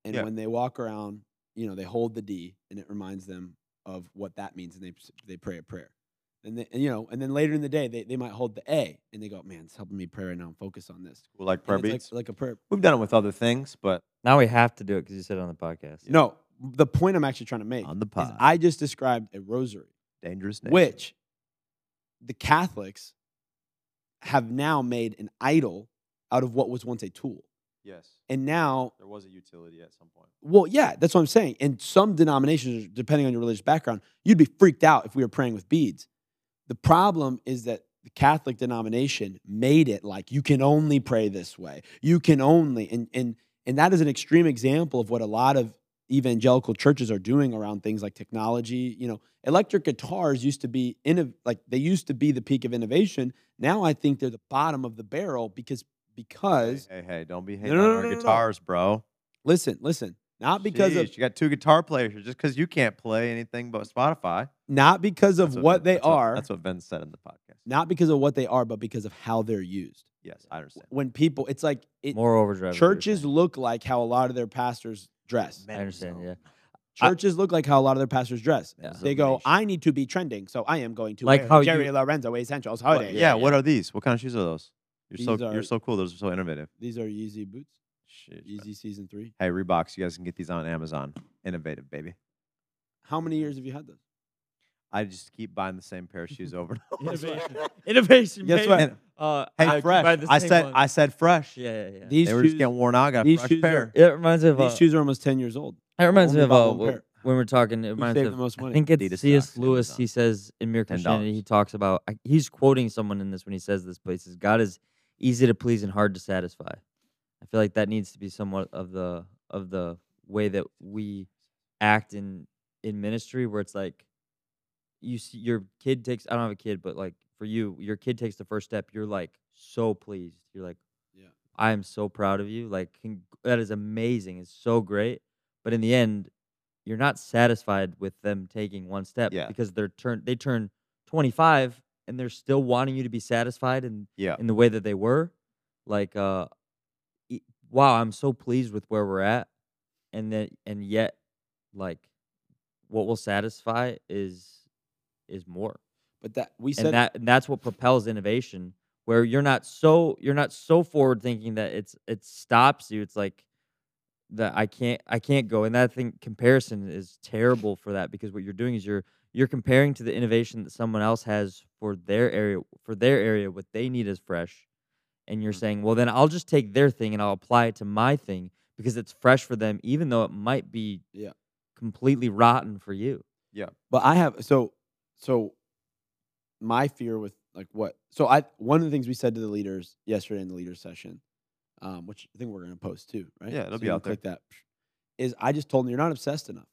and yeah. when they walk around, you know, they hold the D, and it reminds them of what that means, and they they pray a prayer. And, they, and you know, and then later in the day, they, they might hold the A, and they go, "Man, it's helping me pray right now. I'm focused on this." Well, like prayer beats, like, like a prayer. We've done it with other things, but now we have to do it because you said it on the podcast. Yeah. No, the point I'm actually trying to make on the pod is I just described a rosary, dangerous, nation. Which the Catholics have now made an idol out of what was once a tool. Yes, and now there was a utility at some point. Well, yeah, that's what I'm saying. And some denominations, depending on your religious background, you'd be freaked out if we were praying with beads. The problem is that the Catholic denomination made it like you can only pray this way. You can only, and, and, and that is an extreme example of what a lot of evangelical churches are doing around things like technology. You know, electric guitars used to be, in, like they used to be the peak of innovation. Now I think they're the bottom of the barrel because, because. Hey, hey, hey don't be hating no, no, on our no, no, guitars, no. bro. Listen, listen. Not because Jeez, of you got two guitar players just because you can't play anything but Spotify. Not because of that's what, what they that's are. What, that's what Ben said in the podcast. Not because of what they are, but because of how they're used. Yes, I understand. When people, it's like it, more overdrive. Churches look like how a lot of their pastors dress. I understand. So, yeah, churches I, look like how a lot of their pastors dress. Yeah. They go, "I need to be trending, so I am going to like wear how Jerry you, Lorenzo essentials." What, yeah, yeah. What are these? What kind of shoes are those? You're these so are, you're so cool. Those are so innovative. These are Yeezy boots. Shit, Easy season three. Hey, Reeboks, you guys can get these on Amazon. Innovative, baby. How many years have you had those? I just keep buying the same pair of shoes over and over. Innovation. Innovation, Guess baby. What? Uh, hey, I fresh. I said, one. I said fresh. Yeah, yeah, yeah. These they were shoes, just getting worn out. I got a fresh pair. Are, it reminds me of, uh, these shoes are almost ten years old. It reminds me of uh, when we're talking. It reminds me of, the most money? I think it's C S Lewis. He says in Mere Christianity, he talks about, I, he's quoting someone in this when he says this, but he says, God is easy to please and hard to satisfy. I feel like that needs to be somewhat of the of the way that we act in in ministry, where it's like you see your kid takes. I don't have a kid, but like for you, your kid takes the first step. You're like so pleased. You're like, yeah, I am so proud of you. Like can, that is amazing. It's so great. But in the end, you're not satisfied with them taking one step yeah. because they're turn they turn twenty-five and they're still wanting you to be satisfied in yeah. in the way that they were, like uh. wow, I'm so pleased with where we're at, and then and yet, like, what will satisfy is is more. But that we said, and that and that's what propels innovation. Where you're not so you're not so forward thinking that it's it stops you. It's like that I can't I can't go. And that thing comparison is terrible for that because what you're doing is you're you're comparing to the innovation that someone else has for their area for their area what they need is fresh. And you're saying, well, then I'll just take their thing and I'll apply it to my thing because it's fresh for them, even though it might be yeah. completely rotten for you. Yeah. But I have, so, so my fear with like what, so I, one of the things we said to the leaders yesterday in the leaders session, um, which I think we're going to post too, right? Yeah, it'll so be out there. Click that, is I just told them, you're not obsessed enough.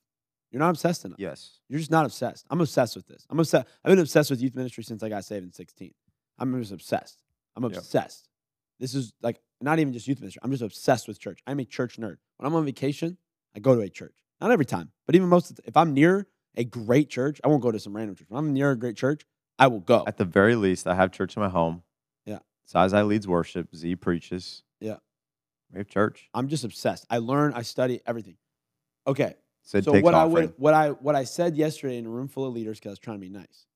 You're not obsessed enough. Yes. You're just not obsessed. I'm obsessed with this. I'm obsessed. I've been obsessed with youth ministry since I got saved in sixteen. I'm just obsessed. I'm obsessed. Yeah. This is like not even just youth ministry. I'm just obsessed with church. I'm a church nerd. When I'm on vacation, I go to a church. Not every time, but even most of the time. If I'm near a great church, I won't go to some random church. When I'm near a great church, I will go. At the very least, I have church in my home. Yeah. Zaza leads worship. Z preaches. Yeah. We have church. I'm just obsessed. I learn. I study everything. Okay. Sid so what I, would, what, I, what I said yesterday in a room full of leaders because I was trying to be nice.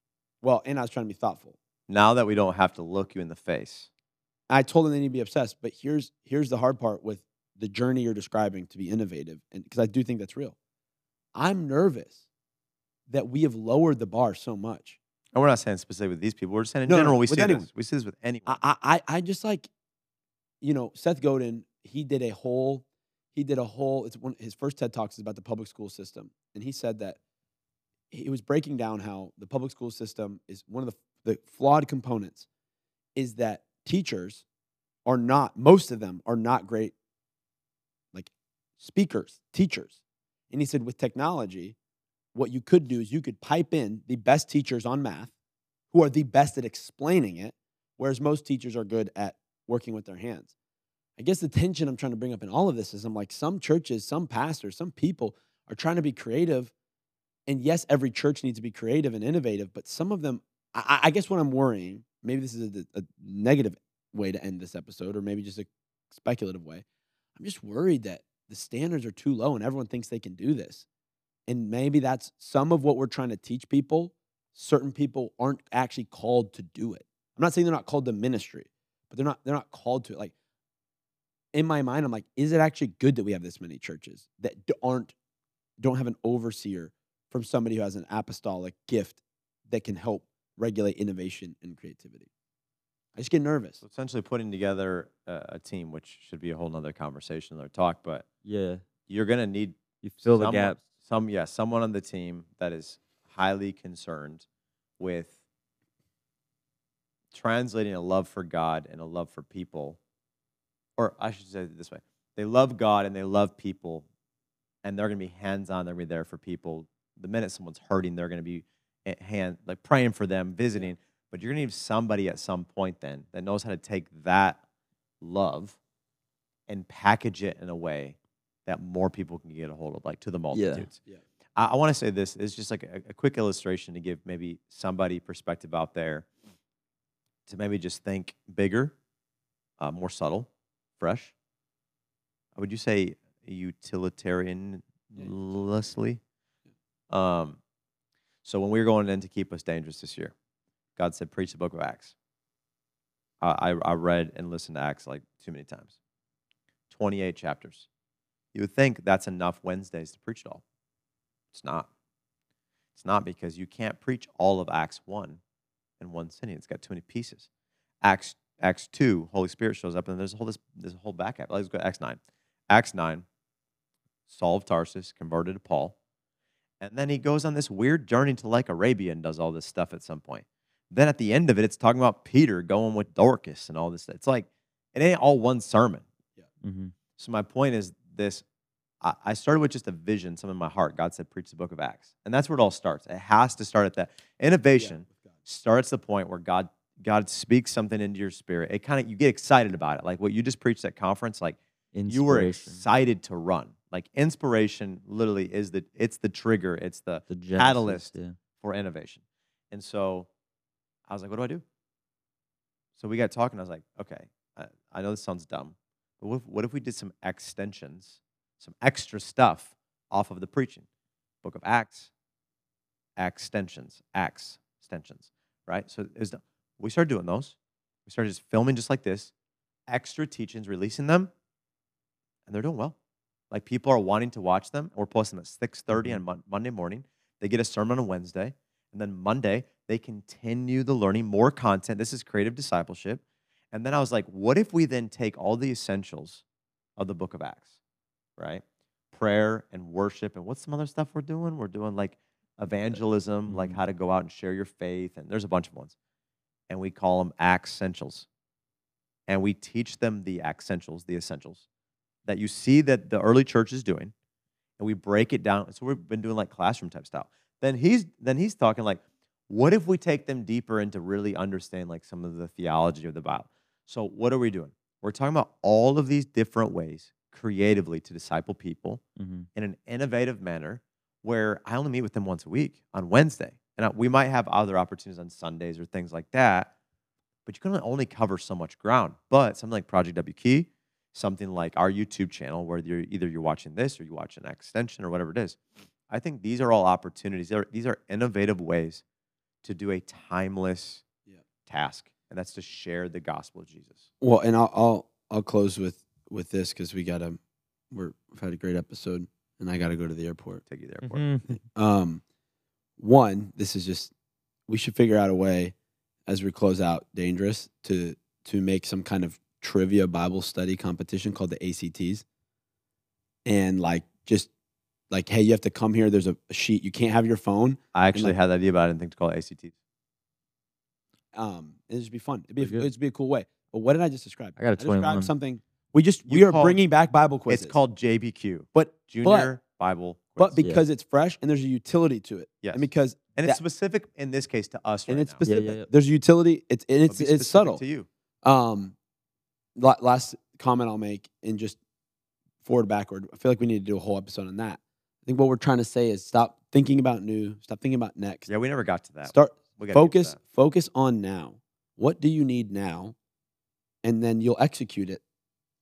Well, and I was trying to be thoughtful. Now that we don't have to look you in the face. I told them they need to be obsessed, but here's here's the hard part with the journey you're describing to be innovative, and because I do think that's real. I'm nervous that we have lowered the bar so much. And we're not saying specifically with these people. We're just saying in no, general no, we see anyone. this. We see this with anyone. I, I, I just like, you know, Seth Godin, he did a whole, he did a whole, it's one, his first TED Talks is about the public school system. And he said that he was breaking down how the public school system is one of the, the flawed components is that teachers are not, most of them are not great, like speakers, teachers. And he said with technology, what you could do is you could pipe in the best teachers on math who are the best at explaining it, whereas most teachers are good at working with their hands. I guess the tension I'm trying to bring up in all of this is I'm like, some churches, some pastors, some people are trying to be creative. And yes, every church needs to be creative and innovative, but some of them, I, I guess what I'm worrying, maybe this is a, a negative way to end this episode, or maybe just a speculative way. I'm just worried that the standards are too low and everyone thinks they can do this. And maybe that's some of what we're trying to teach people. Certain people aren't actually called to do it. I'm not saying they're not called to ministry, but they're not, they're not called to it. Like, in my mind, I'm like, is it actually good that we have this many churches that aren't, don't have an overseer from somebody who has an apostolic gift that can help regulate innovation and creativity? I just get nervous. So essentially putting together a, a team, which should be a whole nother conversation or talk, but yeah, you're going to need you fill someone, the gaps. Some, yeah, someone on the team that is highly concerned with translating a love for God and a love for people, or I should say it this way. They love God and they love people, and they're going to be hands-on. They're going to be there for people. The minute someone's hurting, they're going to be at hand, like praying for them, visiting. But you're going to need somebody at some point then that knows how to take that love and package it in a way that more people can get a hold of, like to the multitudes. Yeah. Yeah. I, I want to say this. It's just like a, a quick illustration to give maybe somebody perspective out there to maybe just think bigger, uh, more subtle, fresh. Would you say utilitarian-lessly? Yeah. Um, so when we were going in to keep us dangerous this year, God said, preach the book of Acts. I, I, I read and listened to Acts like too many times. twenty-eight chapters. You would think that's enough Wednesdays to preach it all. It's not. It's not, because you can't preach all of Acts one in one sitting. It's got too many pieces. Acts, Acts two, Holy Spirit shows up, and there's a whole, this, there's a whole back up. Let's go to Acts nine. Acts nine, Saul of Tarsus, converted to Paul. And then he goes on this weird journey to Lake Arabia and does all this stuff at some point. Then at the end of it, it's talking about Peter going with Dorcas and all this. It's like, it ain't all one sermon. Yeah. Mm-hmm. So my point is, this, I started with just a vision, something in my heart. God said, preach the book of Acts. And that's where it all starts. It has to start at that. Innovation yeah, starts at the point where God, God speaks something into your spirit. It kind of, you get excited about it. Like what you just preached at conference, like you were excited to run. Like inspiration literally is the, it's the trigger. It's the, the genesis, catalyst yeah. for innovation. And so I was like, what do I do? So we got talking. I was like, okay, I, I know this sounds dumb. But what if, what if we did some extensions, some extra stuff off of the preaching? Book of Acts, extensions, Acts, extensions, right? So it was, we started doing those. We started just filming just like this, extra teachings, releasing them, and they're doing well. Like people are wanting to watch them. We're posting them at six thirty on Mon- Monday morning. They get a sermon on Wednesday, and then Monday, they continue the learning, more content. This is creative discipleship. And then I was like, what if we then take all the essentials of the book of Acts, right? Prayer and worship, and what's some other stuff we're doing? We're doing like evangelism, mm-hmm. like how to go out and share your faith, and there's a bunch of ones. And we call them Acts Essentials. And we teach them the Acts Essentials, the essentials, that you see that the early church is doing, and we break it down. So we've been doing like classroom type style. Then he's, then he's talking like, what if we take them deeper into really understand like some of the theology of the Bible? So what are we doing? We're talking about all of these different ways creatively to disciple people mm-hmm. in an innovative manner where I only meet with them once a week on Wednesday. And I, we might have other opportunities on Sundays or things like that, but you can only cover so much ground. But something like Project W Key, something like our YouTube channel where you're, either you're watching this or you watch an extension or whatever it is. I think these are all opportunities. These are, these are innovative ways to do a timeless yeah. task. and that's to share the gospel of Jesus. Well, and I'll I'll, I'll close with with this because we got a we're, we've had a great episode, and I got to go to the airport. Take you to the airport. Mm-hmm. um, one, this is just we should figure out a way as we close out Dangerous to to make some kind of trivia Bible study competition called the A C Ts, and like just. Like, hey, you have to come here. There's a sheet. You can't have your phone. I actually like, had the idea, but I didn't think to call it A C T. Um, it'd just be fun. It'd be, a, it'd be a cool way. But what did I just describe? I got a twenty-one. I described something. We just you we are called, bringing back Bible quizzes. It's called J B Q, but Junior but, Bible. Quiz. But because yeah. it's fresh and there's a utility to it. Yes. And because and it's that, specific in this case to us. Right and it's now. specific. Yeah, yeah, yeah. There's a utility. It's and it's it's subtle to you. Um, last comment I'll make and just forward backward. I feel like we need to do a whole episode on that. I think what we're trying to say is stop thinking about new, stop thinking about next. Yeah, we never got to that. Start we focus, that. focus on now. What do you need now? And then you'll execute it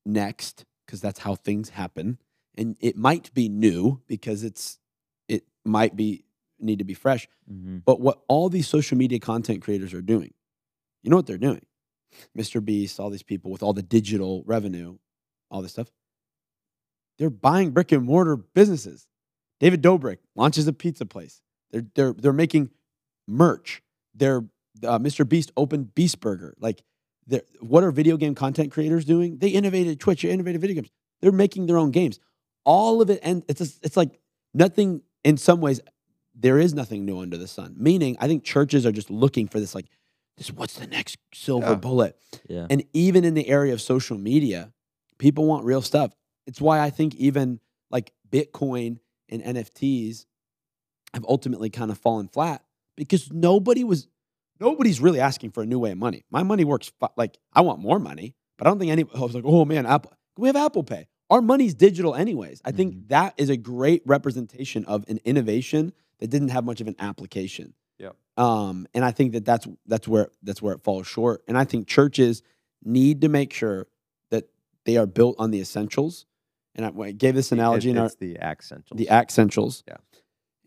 next, because that's how things happen. And it might be new because it's it might be need to be fresh. Mm-hmm. But what all these social media content creators are doing, you know what they're doing? Mister Beast, all these people with all the digital revenue, all this stuff. They're buying brick and mortar businesses. David Dobrik launches a pizza place. They're they're they're making merch. They're uh, Mister Beast opened Beast Burger. Like, what are video game content creators doing? They innovated Twitch. They innovated video games. They're making their own games. All of it, and it's just, it's like nothing. In some ways, there is nothing new under the sun. Meaning, I think churches are just looking for this. Like, this what's the next silver yeah. bullet? Yeah. And even in the area of social media, people want real stuff. It's why I think even like Bitcoin and N F Ts have ultimately kind of fallen flat because nobody was, nobody's really asking for a new way of money. My money works, like I want more money, but I don't think any, I was like, oh man, Apple, we have Apple Pay. Our money's digital anyways. I think mm-hmm. that is a great representation of an innovation that didn't have much of an application. Yeah. Um, and I think that that's, that's where, that's where it falls short. And I think churches need to make sure that they are built on the essentials. And I gave this analogy. It's, it's in our, the Acts Essentials. The Acts Essentials. Yeah.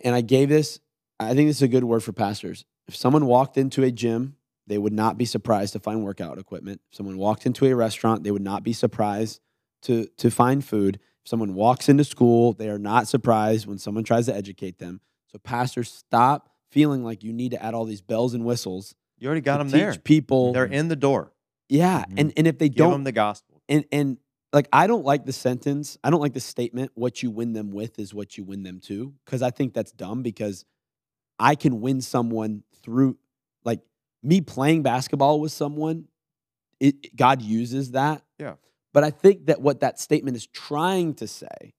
And I gave this, I think this is a good word for pastors. If someone walked into a gym, they would not be surprised to find workout equipment. If someone walked into a restaurant, they would not be surprised to, to find food. If someone walks into school, they are not surprised when someone tries to educate them. So pastors, stop feeling like you need to add all these bells and whistles. You already got them there. People. They're in the door. Yeah. Mm-hmm. And and if they Give don't. Give them the gospel. And and. Like, I don't like the sentence. I don't like the statement, what you win them with is what you win them to, because I think that's dumb, because I can win someone through, like, me playing basketball with someone, it, it, God uses that. Yeah. But I think that what that statement is trying to say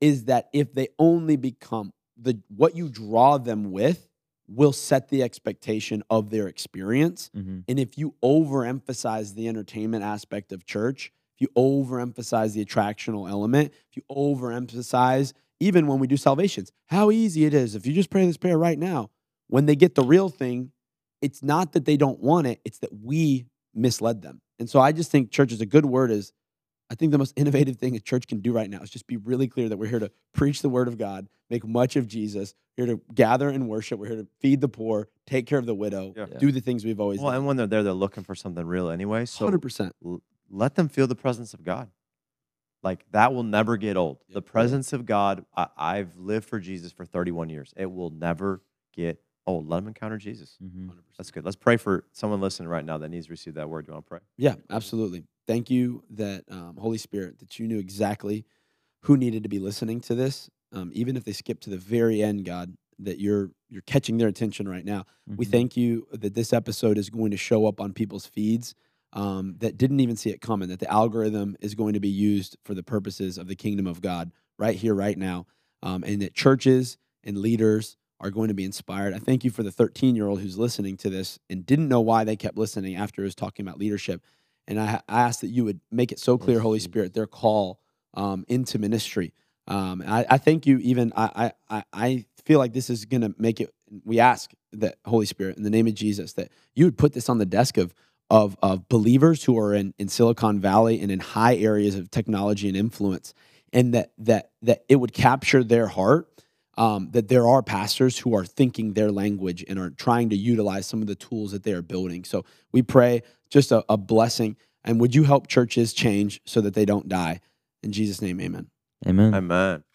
is that if they only become, the what you draw them with will set the expectation of their experience. Mm-hmm. And if you overemphasize the entertainment aspect of church, if you overemphasize the attractional element, if you overemphasize, even when we do salvations, how easy it is if you just pray this prayer right now, when they get the real thing, it's not that they don't want it, it's that we misled them. And so I just think church is a good word is, I think the most innovative thing a church can do right now is just be really clear that we're here to preach the word of God, make much of Jesus, we're here to gather and worship, we're here to feed the poor, take care of the widow, yeah. do the things we've always well, done. Well, and when they're there, they're looking for something real anyway. So one hundred percent. Let them feel the presence of God. Like, that will never get old. The presence of God, I, I've lived for Jesus for thirty-one years. It will never get old. Let them encounter Jesus. Mm-hmm. That's good. Let's pray for someone listening right now that needs to receive that word. Do you want to pray? Yeah, absolutely. Thank you that, um, Holy Spirit, that you knew exactly who needed to be listening to this. Um, even if they skip to the very end, God, that you're you're catching their attention right now. Mm-hmm. We thank you that this episode is going to show up on people's feeds Um, that didn't even see it coming, that the algorithm is going to be used for the purposes of the kingdom of God right here, right now, um, and that churches and leaders are going to be inspired. I thank you for the thirteen-year-old who's listening to this and didn't know why they kept listening after it was talking about leadership. And I, I ask that you would make it so clear, Holy Spirit, their call um, into ministry. Um, I, I thank you even, I, I, I feel like this is going to make it, we ask that, Holy Spirit, in the name of Jesus, that you would put this on the desk of Of, of believers who are in, in Silicon Valley and in high areas of technology and influence, and that that that it would capture their heart um, that there are pastors who are thinking their language and are trying to utilize some of the tools that they are building. So we pray just a, a blessing. And would you help churches change so that they don't die? In Jesus' name, amen. Amen. Amen.